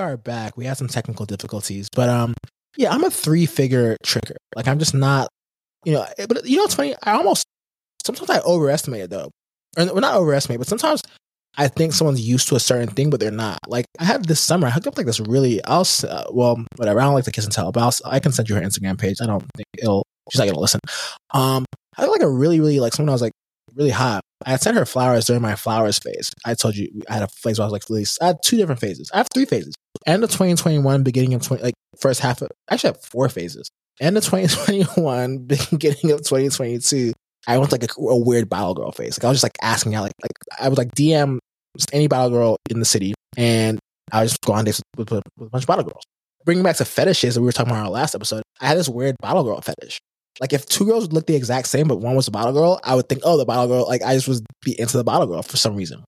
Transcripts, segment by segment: are back. We had some technical difficulties, but yeah, I'm a three-figure tricker. Like, I'm just not, you know. But you know what's funny? Sometimes I overestimate it though, or not overestimate, but sometimes I think someone's used to a certain thing, but they're not. Like, I had this summer, I hooked up like this really, well, whatever. I don't like to kiss and tell, but I can send you her Instagram page. I don't think she's not gonna listen. I had like a really, really like someone I was like really hot. I had sent her flowers during my flowers phase. I told you I had a phase where I was like, really, I had two different phases. I have three phases. End of 2021, beginning of 20, like first half of, actually I have four phases. End of 2021, beginning of 2022. I went to like a weird bottle girl phase. Like I was just like asking out, like I was like DM just any bottle girl in the city, and I would just go on dates with a bunch of bottle girls. Bringing back to fetishes that we were talking about in our last episode, I had this weird bottle girl fetish. Like if two girls looked the exact same, but one was a bottle girl, I would think, oh, the bottle girl. Like I just was be into the bottle girl for some reason,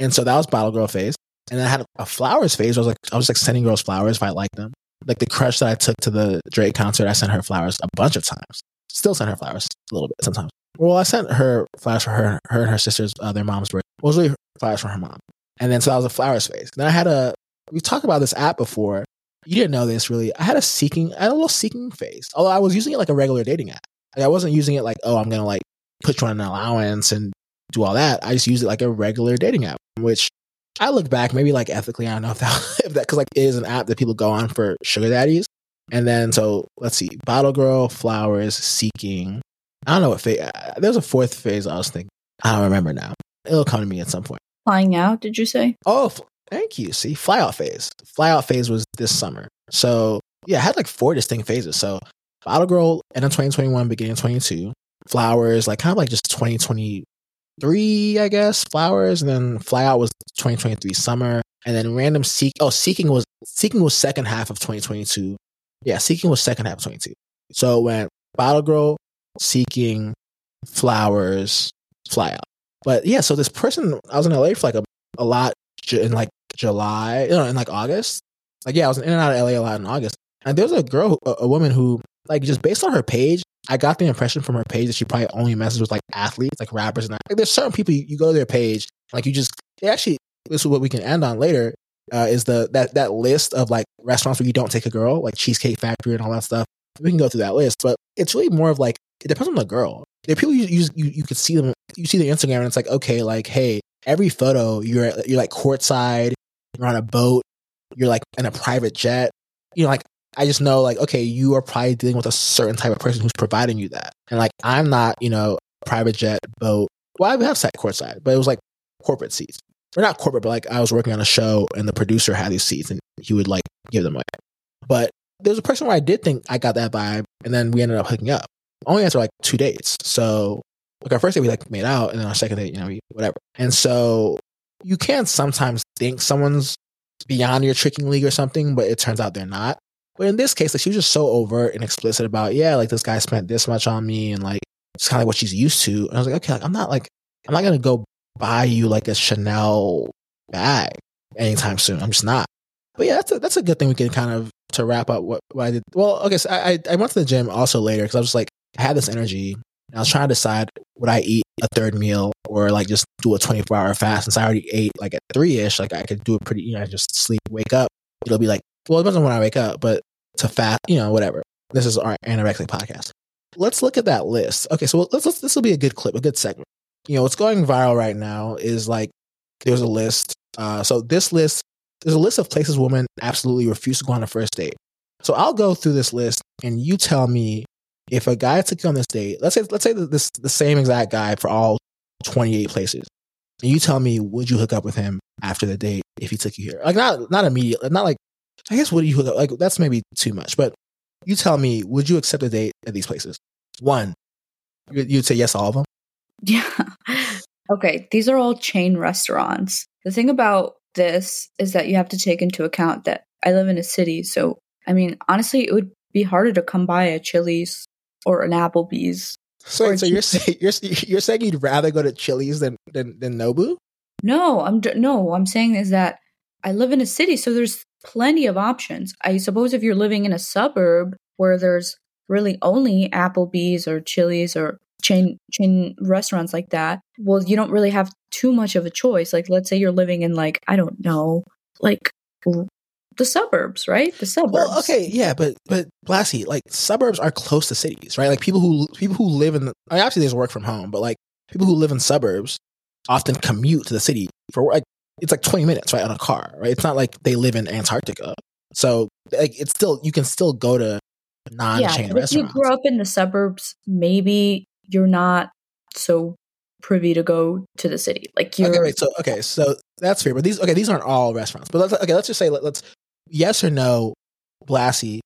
and so that was bottle girl phase. And then I had a flowers phase. Where I was like sending girls flowers if I liked them. Like the crush that I took to the Drake concert, I sent her flowers a bunch of times. Still send her flowers a little bit sometimes. Well, I sent her flowers for her and her sisters, their mom's birthday. It was really flowers for her mom. And then, so that was a flowers phase. Then I had we talked about this app before. You didn't know this really. I had a little seeking phase. Although I was using it like a regular dating app. Like I wasn't using it like, oh, I'm going to like put you on an allowance and do all that. I just used it like a regular dating app, which I look back, maybe like ethically, I don't know if that, cause like it is an app that people go on for sugar daddies. And then, so let's see, bottle girl, flowers, seeking. I don't know what phase. There's a fourth phase I was thinking. I don't remember now. It'll come to me at some point. Flying out, did you say? Oh, thank you. See, fly out phase. Fly out phase was this summer. So yeah, I had like four distinct phases. So bottle girl, end of 2021, beginning of 2022. Flowers, like kind of like just 2023, I guess. Flowers, and then fly out was 2023 summer, and then random seeking was second half of 2022. Yeah, seeking was second half of 2022. So when bottle girl, seeking, flowers, fly out. But yeah, so this person, I was in LA for like a lot in like July, you know, in like August. Like, yeah, I was in and out of LA a lot in August. And there was a woman who, like, just based on her page, I got the impression from her page that she probably only messaged with like athletes, like rappers. And like, there's certain people you go to their page, like, you just, actually, this is what we can end on later, is that list of like restaurants where you don't take a girl, like Cheesecake Factory and all that stuff. We can go through that list, but it's really more of like, it depends on the girl. There are people you could see them, you see their Instagram, and it's like, okay, like, hey, every photo you're like courtside, you're on a boat, you're like in a private jet. You know, like I just know, like, okay, you are probably dealing with a certain type of person who's providing you that. And like, I'm not, you know, private jet, boat. Well, I have sat courtside, but it was like corporate seats. Or not corporate, but like I was working on a show and the producer had these seats and he would like give them away. But there's a person where I did think I got that vibe, and then we ended up hooking up. Only after like two dates. So like our first date we like made out, and then our second date, you know, whatever. And so you can sometimes think someone's beyond your tricking league or something, but it turns out they're not. But in this case, like she was just so overt and explicit about, yeah, like this guy spent this much on me, and like it's kind of like what she's used to. And I was like, okay, like I'm not gonna go buy you like a Chanel bag anytime soon. I'm just not. But yeah, that's a good thing we can kind of to wrap up what I did. Well, okay, so I went to the gym also later because I was just like, I had this energy and I was trying to decide would I eat a third meal or like just do a 24-hour fast. Since I already ate like at 3-ish, like I could do it pretty, you know, just sleep, wake up. It'll be like, well, it depends on when I wake up, but to fast, you know, whatever. This is our anorexic podcast. Let's look at that list. Okay, so let's this will be a good clip, a good segment. You know, what's going viral right now is like, there's a list. So this list, there's a list of places women absolutely refuse to go on a first date. So I'll go through this list and you tell me if a guy took you on this date, let's say this the same exact guy for all 28 places, and you tell me, would you hook up with him after the date if he took you here? Like not immediately, not like, I guess, would you hook up? Like that's maybe too much, but you tell me, would you accept a date at these places? One, you'd say yes to all of them. Yeah. Okay. These are all chain restaurants. The thing about this is that you have to take into account that I live in a city. So, I mean, honestly, it would be harder to come by a Chili's or an Applebee's. So you're saying you'd rather go to Chili's than Nobu? No, I'm saying is that I live in a city, so there's plenty of options. I suppose if you're living in a suburb where there's really only Applebee's or Chili's or chain restaurants like that, well, you don't really have too much of a choice. Like, let's say you're living in like, I don't know, like the suburbs, right? The suburbs. Well, okay, yeah, but Blassie, like suburbs are close to cities, right? Like people who live in, I mean, obviously there's work from home, but like people who live in suburbs often commute to the city for work. Like, it's like 20 minutes, right, on a car, right? It's not like they live in Antarctica, so like it's still, you can still go to non-chain restaurants. If you grew up in the suburbs, maybe you're not so privy to go to the city. Like you're okay, so that's fair. But these aren't all restaurants. But let's just say yes or no, Blassie,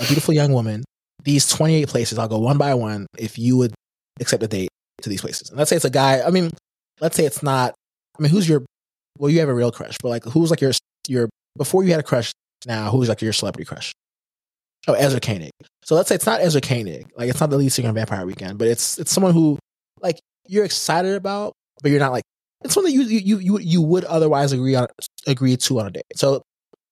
a beautiful young woman, these 28 places, I'll go one by one if you would accept a date to these places. And let's say it's a guy, I mean, let's say it's not, I mean, who's your, well, you have a real crush, but like who's like your before you had a crush, now who's like your celebrity crush? Oh, Ezra Koenig. So let's say it's not Ezra Koenig, like it's not the lead singer of Vampire Weekend, but it's someone who like you're excited about, but you're not like, it's something you would otherwise agree to on a date. So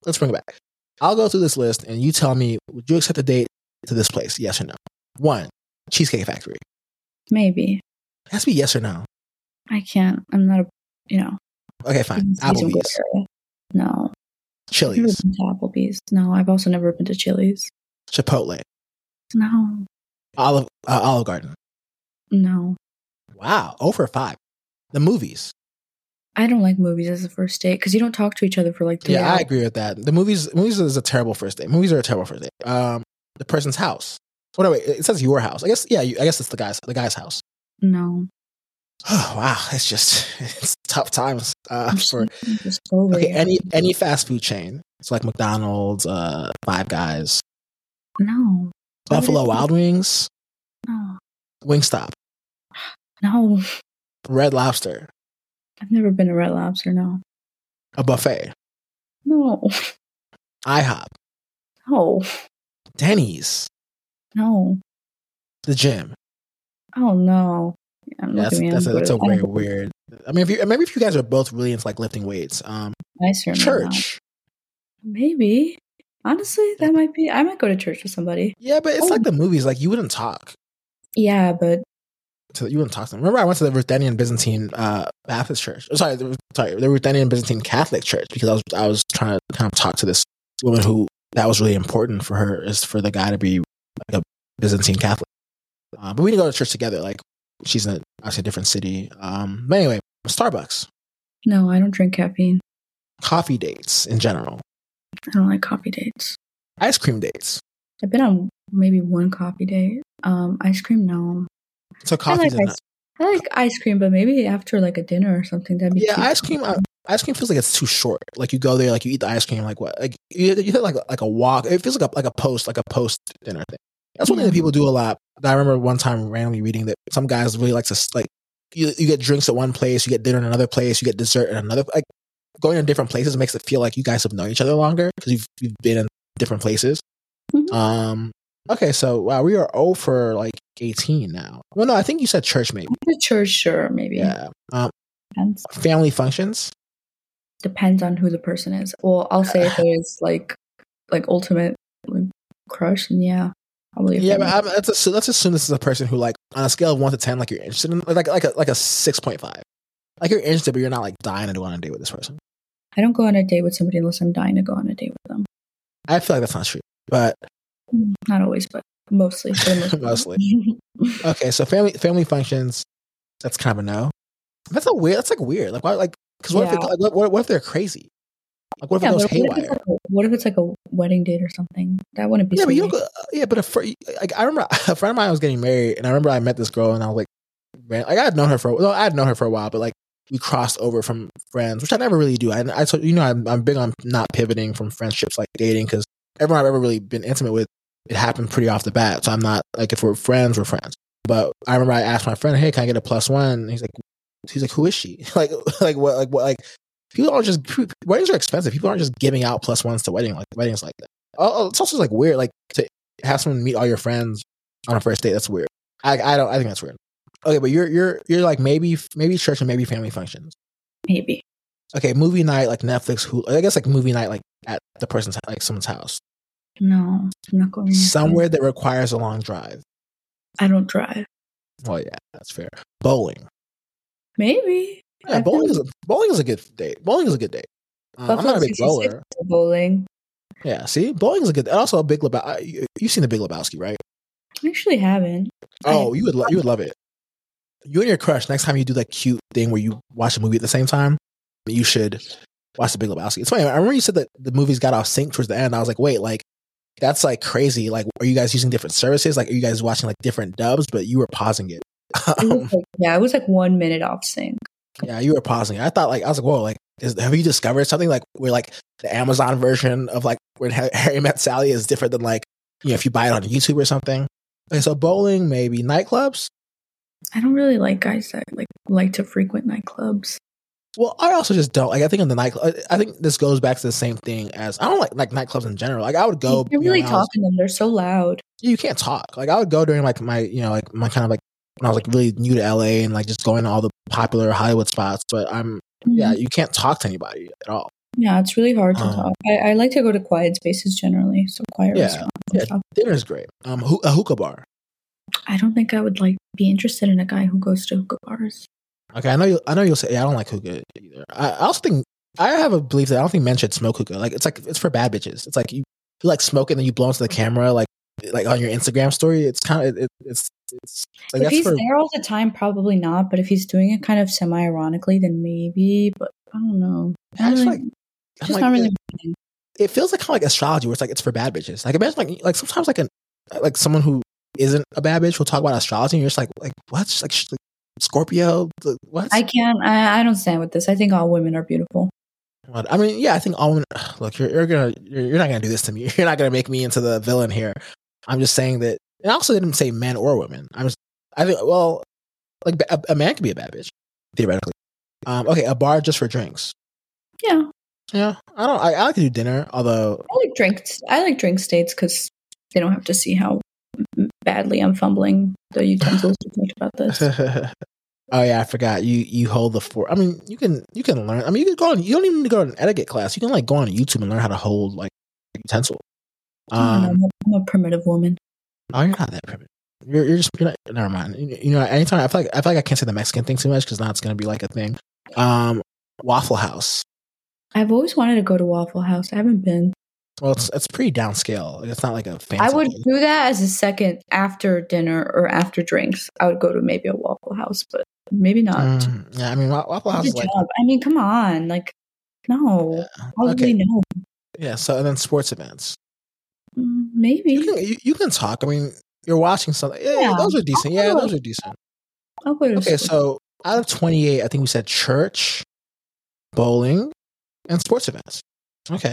let's bring it back. I'll go through this list and you tell me, would you accept a date to this place? Yes or no? 1, Cheesecake Factory. Maybe. It has to be yes or no. I can't. I'm not a, you know. Okay, fine. Applebee's. No. Chili's. Applebee's. No, I've also never been to Chili's. Chipotle. No. Olive Garden. No. Wow, 0 for 5. The movies. I don't like movies as a first date because you don't talk to each other for like 3 hours. I agree with that. The movies is a terrible first date. Movies are a terrible first date. The person's house. Oh, no, wait, it says your house. I guess, yeah, I guess it's the guy's house. No. Oh, wow, it's tough times. Any fast food chain. It's like McDonald's, Five Guys. No. Buffalo Wild Wings. No. Wingstop. No. Red Lobster. I've never been to Red Lobster, no. A buffet. No. IHOP. No. Denny's. No. The gym. Oh, no. That's a very weird. I mean, if you guys are both really into like lifting weights, church. Not. Maybe. Honestly, that might be. I might go to church with somebody. Yeah, but it's like the movies. Like you wouldn't talk. Yeah, but. So you wouldn't talk to them. Remember, I went to the Ruthenian Byzantine Baptist Church. Sorry, the Ruthenian Byzantine Catholic Church because I was trying to kind of talk to this woman who that was really important for her is for the guy to be like a Byzantine Catholic. But we didn't go to church together. Like she's in obviously a different city. But anyway, Starbucks. No, I don't drink caffeine. Coffee dates in general. I don't like coffee dates. Ice cream dates. I've been on maybe one coffee date. Ice cream, no. So coffee's like I like ice cream, but maybe after like a dinner or something. That'd be ice cream feels like it's too short. Like you go there, like you eat the ice cream, like what? Like you hit like a walk. It feels like a post dinner thing. That's one thing that people do a lot. I remember one time randomly reading that some guys really like to like you get drinks at one place, you get dinner in another place, you get dessert in another. Like going to different places makes it feel like you guys have known each other longer because you've been in different places. Mm-hmm. Okay, so wow, we are 0 for like 18 now. Well, no, I think you said church, maybe. Church, sure, maybe. Yeah. Depends. Family functions? Depends on who the person is. Well, I'll say if there's like ultimate crush, and yeah, probably. Yeah, but let's assume this is a person who like on a scale of 1 to 10, like you're interested in, like a 6.5, like you're interested, but you're not like dying to go on a date with this person. I don't go on a date with somebody unless I'm dying to go on a date with them. I feel like that's not true, but. Not always, but mostly. Mostly. Okay, so family functions. That's kind of a no. That's like weird. Like why? Like because what if it, like, what if they're crazy? Like what if it goes haywire? What if it's like a wedding date or something? That wouldn't be. Yeah, so but you go, yeah, but I remember a friend of mine was getting married, and I remember I met this girl, and I was like, man, like I had known her for a while, but like we crossed over from friends, which I never really do. I so you know I'm big on not pivoting from friendships like dating because everyone I've ever really been intimate with. It happened pretty off the bat. So I'm not like, if we're friends, we're friends. But I remember I asked my friend, hey, can I get a +1? And he's like, who is she? like, people aren't just, weddings are expensive. People aren't just giving out +1s to weddings like that. Oh, it's also like weird, like to have someone meet all your friends on a first date. That's weird. I think that's weird. Okay. But you're like, maybe church and maybe family functions. Maybe. Okay. Movie night, like Netflix, I guess like movie night, like at the person's, like someone's house. No, I'm not going somewhere that requires a long drive. I don't drive. Well, yeah, that's fair. Bowling, maybe. Yeah, bowling is a good date. Buffalo I'm not a big bowler. Bowling. Yeah, see, bowling's a good. Also, a Big Lebowski. You've seen the Big Lebowski, right? I actually haven't. Oh, you would love it. You and your crush. Next time you do that cute thing where you watch a movie at the same time, you should watch the Big Lebowski. It's funny. I remember you said that the movies got off sync towards the end. I was like, wait, like that's like crazy. Like, are you guys using different services? Like, are you guys watching like different dubs? But you were pausing it. It was like 1 minute off sync. Yeah, you were pausing it. I thought like I was like, whoa, like have you discovered something like where like the Amazon version of like when Harry Met Sally is different than like if you buy it on YouTube or something. Okay, so bowling, maybe nightclubs. I don't really like guys that like to frequent nightclubs. Well, I also just don't like. I think in the nightclub, I think this goes back to the same thing as I don't like nightclubs in general. Like I would go. You can't really talk in them; they're so loud. Yeah, you can't talk. Like I would go during like my like my kind of like when I was like really new to LA and like just going to all the popular Hollywood spots. But you can't talk to anybody at all. Yeah, it's really hard to talk. I like to go to quiet spaces generally, so quiet restaurants. Yeah, dinner's great. A hookah bar. I don't think I would be interested in a guy who goes to hookah bars. Okay, I know you'll say I don't like hookah either. I also think I have a belief that I don't think men should smoke hookah. Like it's for bad bitches. It's like you like smoke and then you blow into the camera like on your Instagram story. It's kind of it's like if that's he's there all the time, probably not. But if he's doing it kind of semi-ironically, then maybe. But I don't know. It feels like kind of like astrology, where it's like it's for bad bitches. Like imagine like sometimes like someone who isn't a bad bitch will talk about astrology, and you're just like what's like Scorpio? What? I don't stand with this. I think all women are beautiful. I mean, yeah, I think all women. Look, you're not gonna do this to me. You're not gonna make me into the villain here. I'm just saying that, and I also didn't say men or women. I think a man could be a bad bitch theoretically. Okay, a bar just for drinks. Yeah. I don't. I like to do dinner, although I like drink states because they don't have to see how badly I'm fumbling the utensils to think about this. Oh yeah, I forgot. You hold the fork. I mean, you can learn. I mean, you can go on. You don't even need to go to an etiquette class. You can go on YouTube and learn how to hold utensil. I'm a primitive woman. Oh, you're not that primitive. You're just you're not. Never mind. You know, anytime I feel like I can't say the Mexican thing too much because now it's gonna be like a thing. Waffle House. I've always wanted to go to Waffle House. I haven't been. Well, it's pretty downscale. It's not like a fancy. I would do that as a second after dinner or after drinks. I would go to maybe a Waffle House, but maybe not. Yeah, I mean, Waffle House is like. I mean, come on. Like, no. Probably no. Yeah, so and then sports events. Maybe. You can talk. I mean, you're watching something. Yeah, those are decent. Yeah, those are decent. Okay, so out of 28, I think we said church, bowling, and sports events. Okay.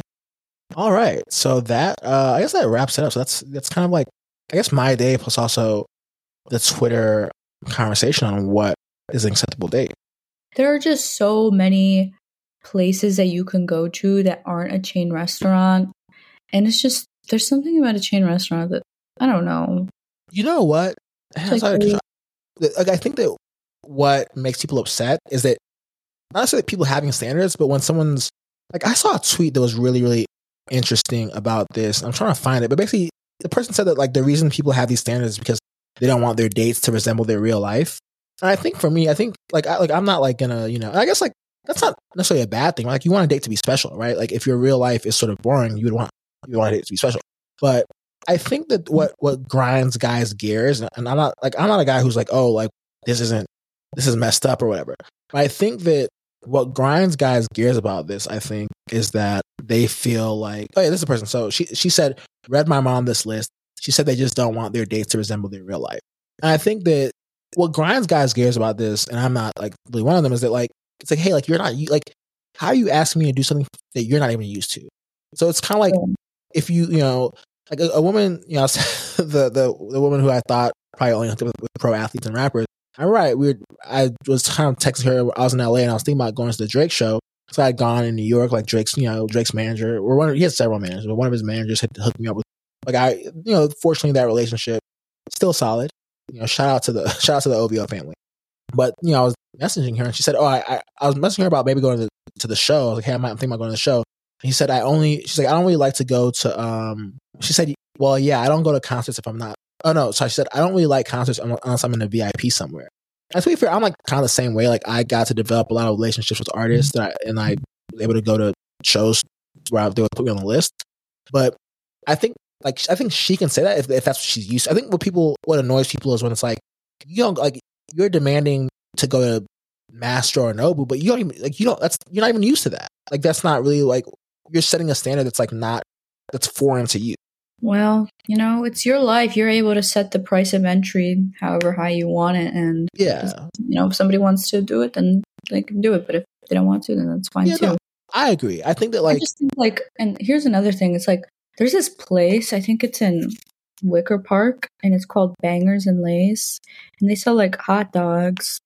All right. So that, I guess that wraps it up. So that's kind of like, I guess my day plus also the Twitter conversation on what is an acceptable date. There are just so many places that you can go to that aren't a chain restaurant. And it's just, there's something about a chain restaurant that, I don't know. You know what? I think that what makes people upset is that, not necessarily people having standards, but when someone's, I saw a tweet that was really, really interesting about this. I'm trying to find it, but basically the person said that the reason people have these standards is because they don't want their dates to resemble their real life. And I think for me, I'm not gonna, I guess that's not necessarily a bad thing. Like you want a date to be special, right? Like if your real life is sort of boring, you want a date to be special. But I think that what grinds guys' gears, and I'm not a guy who's this is messed up or whatever. But I think that what grinds guys' gears about this, I think, is that they feel like, oh yeah, this is a person. So she said, read my mom this list. She said they just don't want their dates to resemble their real life. And I think that what grinds guys' gears about this, and I'm not really one of them, is that it's hey, you're not, how are you asking me to do something that you're not even used to? So it's kind of if a woman, the woman who I thought probably only hooked up with pro athletes and rappers. All right, I was kind of texting her. I was in LA and I was thinking about going to the Drake show. So I had gone in New York, Drake's manager, or he had several managers, but one of his managers had hooked me up with. Fortunately that relationship still solid. Shout out to the OVO family. But I was messaging her and she said, "Oh, I was messaging her about maybe going to the show." I was like, "Hey, I'm thinking about going to the show." And he said, "She's like, I don't really like to go to." She said, "Well, yeah, I don't go to concerts if I'm not." Oh no! So I said I don't really like concerts unless I'm in a VIP somewhere. And to be fair, I'm kind of the same way. I got to develop a lot of relationships with artists, and I was able to go to shows where they would put me on the list. But I think she can say that if that's what she's used to. I think what annoys people is when it's like, you don't, like, you're demanding to go to Mastro or Nobu, but you don't even, like, you don't, that's, you're not even used to that. Like, that's not really, like, you're setting a standard that's like not, that's foreign to you. Well, you know, it's your life. You're able to set the price of entry however high you want it. And, yeah, you know, if somebody wants to do it, then they can do it. But if they don't want to, then that's fine, too. No, I agree. I think that, like, I just think, like, and here's another thing. It's like, there's this place, I think it's in Wicker Park, and it's called Bangers and Lace. And they sell, like, hot dogs.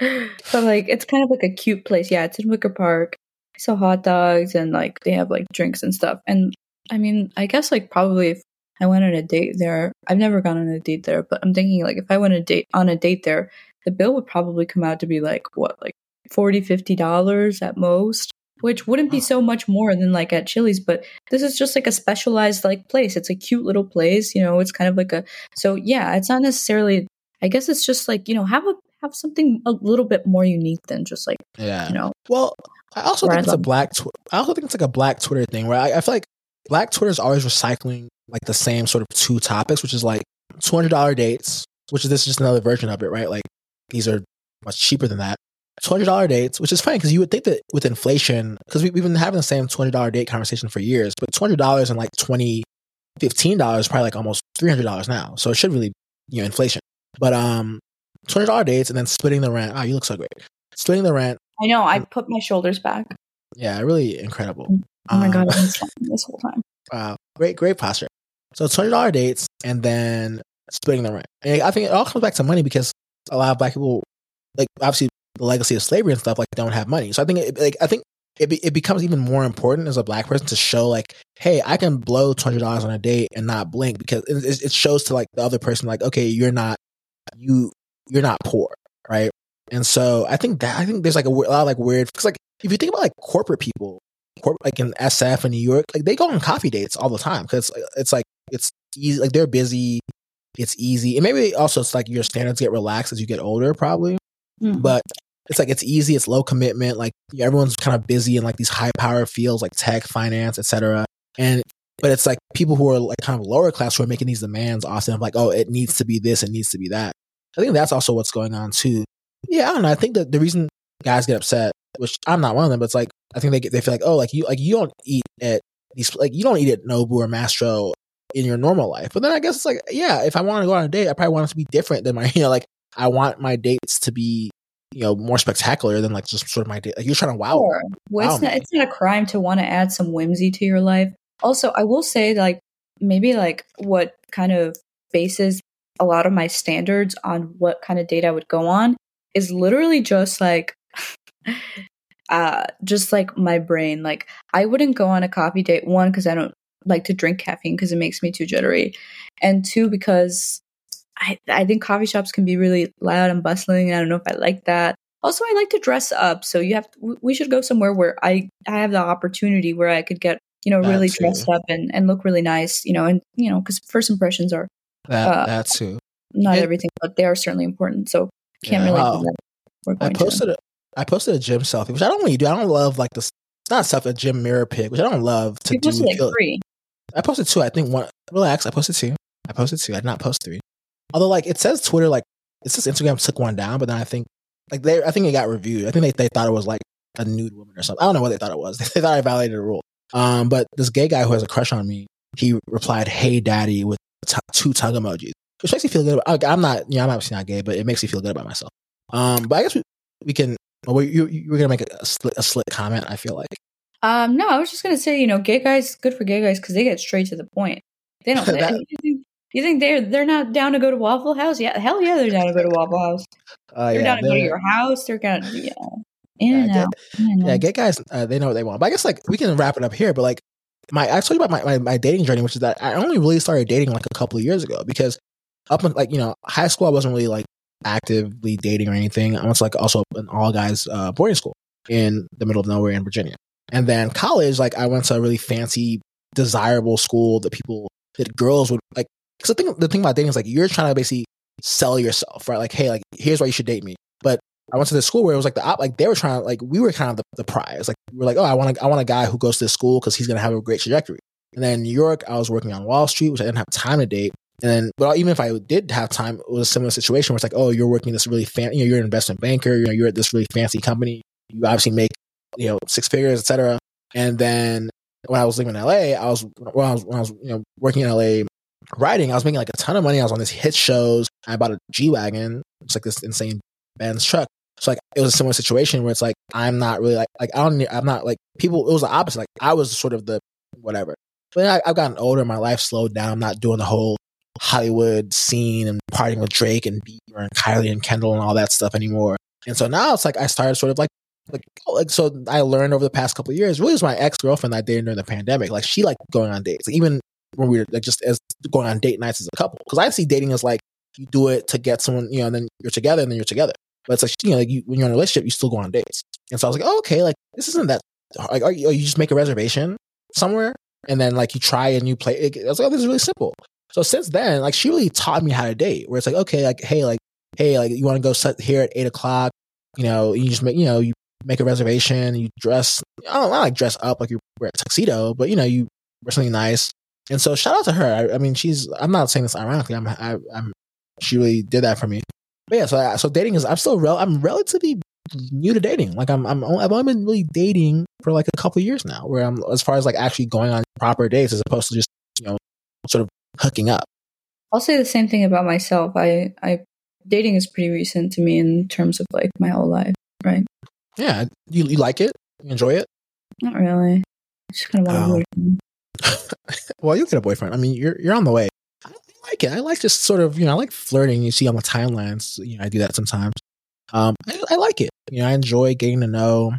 So, like, it's kind of like a cute place. Yeah, it's in Wicker Park. They sell hot dogs, and, like, they have, like, drinks and stuff. And, I mean, I guess, like, probably if I went on a date there, I've never gone on a date there, but I'm thinking, like, if I went on a date there, the bill would probably come out to be, like, what, like $40, $50 at most, which wouldn't be so much more than, like, at Chili's. But this is just, like, a specialized, like, place. It's a cute little place, you know, it's kind of like a, so yeah, it's not necessarily, I guess it's just, like, you know, have something a little bit more unique than just, like, yeah, you know. Well, I also think it's like a Black Twitter thing, where I feel like Black Twitter is always recycling, like, the same sort of two topics, which is, like, $200 dates, which is, this is just another version of it, right? Like, these are much cheaper than that. $200 dates, which is funny because you would think that with inflation, because we've been having the same $200 date conversation for years, but $200 in, like, 2015 is probably, like, almost $300 now. So it should really, you know, inflation. But $200 dates and then splitting the rent. Oh, you look so great. Splitting the rent. I know. I put my shoulders back. Yeah, really incredible. Oh my God, I've been sweating this whole time. Wow. Great posture. So $20 dates and then splitting the rent. And I think it all comes back to money, because a lot of Black people, like, obviously the legacy of slavery and stuff, like, don't have money. So I think it becomes even more important as a Black person to show, like, hey, I can blow $200 on a date and not blink, because it shows to, like, the other person, like, okay, you're not poor, right? And so I think there's, like, a lot of, like, weird, because, like, if you think about, like, corporate people, like in SF and New York, like, they go on coffee dates all the time because it's like, it's easy, like, they're busy, it's easy, and maybe also it's like your standards get relaxed as you get older, probably. Mm-hmm. But it's like, it's easy, it's low commitment, like, everyone's kind of busy in, like, these high power fields like tech, finance, etc. And but it's like people who are, like, kind of lower class who are making these demands often of, like, oh, it needs to be this, it needs to be that. I think that's also what's going on too. Yeah, I don't know. I think that the reason guys get upset, which I'm not one of them, but it's like, I think they feel like, oh, like, you don't eat at these, like, you don't eat at Nobu or Mastro in your normal life. But then I guess it's like, yeah, if I want to go on a date, I probably want it to be different than my, you know, like, I want my dates to be, you know, more spectacular than, like, just sort of my date. Like, you're trying to wow. Sure. Well, it's not a crime to want to add some whimsy to your life. Also, I will say, like, maybe, like, what kind of bases a lot of my standards on what kind of date I would go on is literally just, like, just, like, my brain. Like, I wouldn't go on a coffee date, one, because I don't like to drink caffeine because it makes me too jittery, and two, because I think coffee shops can be really loud and bustling, and I don't know if I like that. Also, I like to dress up, so we should go somewhere where I have the opportunity where I could get, you know, really dressed up and look really nice, you know, and, you know, because first impressions are that too. Not everything, but they are certainly important. So can't really do that. I posted a gym selfie, which I don't really do. I don't love, like, this. It's not selfie, a gym mirror pic, which I don't love to do. You posted like 3. I posted 2. I think one. Relax. I posted 2. I did not post 3. Although, like, it says Twitter, like, it says Instagram took one down, but then I think, like, I think it got reviewed. I think they thought it was, like, a nude woman or something. I don't know what they thought it was. They thought I violated a rule. But this gay guy who has a crush on me, he replied, "Hey, daddy," with 2 tongue emojis, which makes me feel good about. I'm not, you know, I'm obviously not gay, but it makes me feel good about myself. But I guess we can. Well, you were gonna make a slick comment. I feel like. No, I was just gonna say, you know, gay guys, good for gay guys because they get straight to the point. They don't. You think they're not down to go to Waffle House? Yeah, hell yeah, they're down to go to Waffle House. They're down to go to your house. They're gonna, you know, in and out. Yeah, gay guys, they know what they want. But I guess, like, we can wrap it up here. But, like, I told you about my dating journey, which is that I only really started dating, like, a couple of years ago, because up in, like, you know, high school I wasn't really, like, actively dating or anything. I was, like, also an all guys boarding school in the middle of nowhere in Virginia, and then college, like, I went to a really fancy, desirable school that girls would like. Because the thing about dating is, like, you're trying to basically sell yourself, right? Like, hey, like, here's why you should date me. But I went to this school where it was like they were trying to, like, we were kind of the prize. Like, we were like, oh, I want a guy who goes to this school because he's gonna have a great trajectory. And then in New York, I was working on Wall Street, which I didn't have time to date. And then, but even if I did have time, it was a similar situation where it's like, oh, you're working this really fancy, you're an investment banker, you're at this really fancy company. You obviously make, six figures, et cetera. And then when I was living in LA, I was working in LA writing, I was making like a ton of money. I was on these hit shows. I bought a G Wagon. It's like this insane Benz truck. So like, it was a similar situation where it's like, I'm not really like, it was the opposite. Like I was sort of the whatever. But then I've gotten older. My life slowed down. I'm not doing the whole Hollywood scene and partying with Drake and Bieber and Kylie and Kendall and all that stuff anymore. And so now it's like I started sort of like so I learned over the past couple of years, really it was my ex-girlfriend that I dated during the pandemic. Like she liked going on dates. Like, even when we were like just as going on date nights as a couple. Because I see dating as like you do it to get someone, and then you're together But it's like when you're in a relationship, you still go on dates. And so I was like, oh, okay, like this isn't that like you just make a reservation somewhere and then like you try a new place. I was like, oh, this is really simple. So since then, like she really taught me how to date. Where it's like, okay, like hey, you want to go sit here at 8:00? You just make you make a reservation. You dress. I don't like dress up like you wear a tuxedo, but you wear something nice. And so shout out to her. I mean, I'm not saying this ironically. She really did that for me. But yeah, so dating is. I'm relatively new to dating. Like I've only been really dating for like a couple of years now. Where I'm as far as like actually going on proper dates as opposed to just sort of hooking up. I'll say the same thing about myself. I dating is pretty recent to me in terms of like my whole life, right? Yeah, you like it? You enjoy it? Not really. I just kind of want a boyfriend. Well, you'll get a boyfriend. I mean, you're on the way. I like it. I like just sort of I like flirting. You see on the timelines. I do that sometimes. I like it. I enjoy getting to know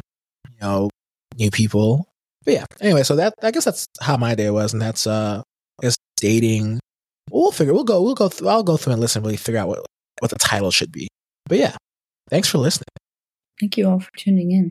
new people. But yeah, anyway. So that I guess that's how my day was, and that's dating. I'll go through and listen and really figure out what the title should be. But yeah, thanks for listening. Thank you all for tuning in.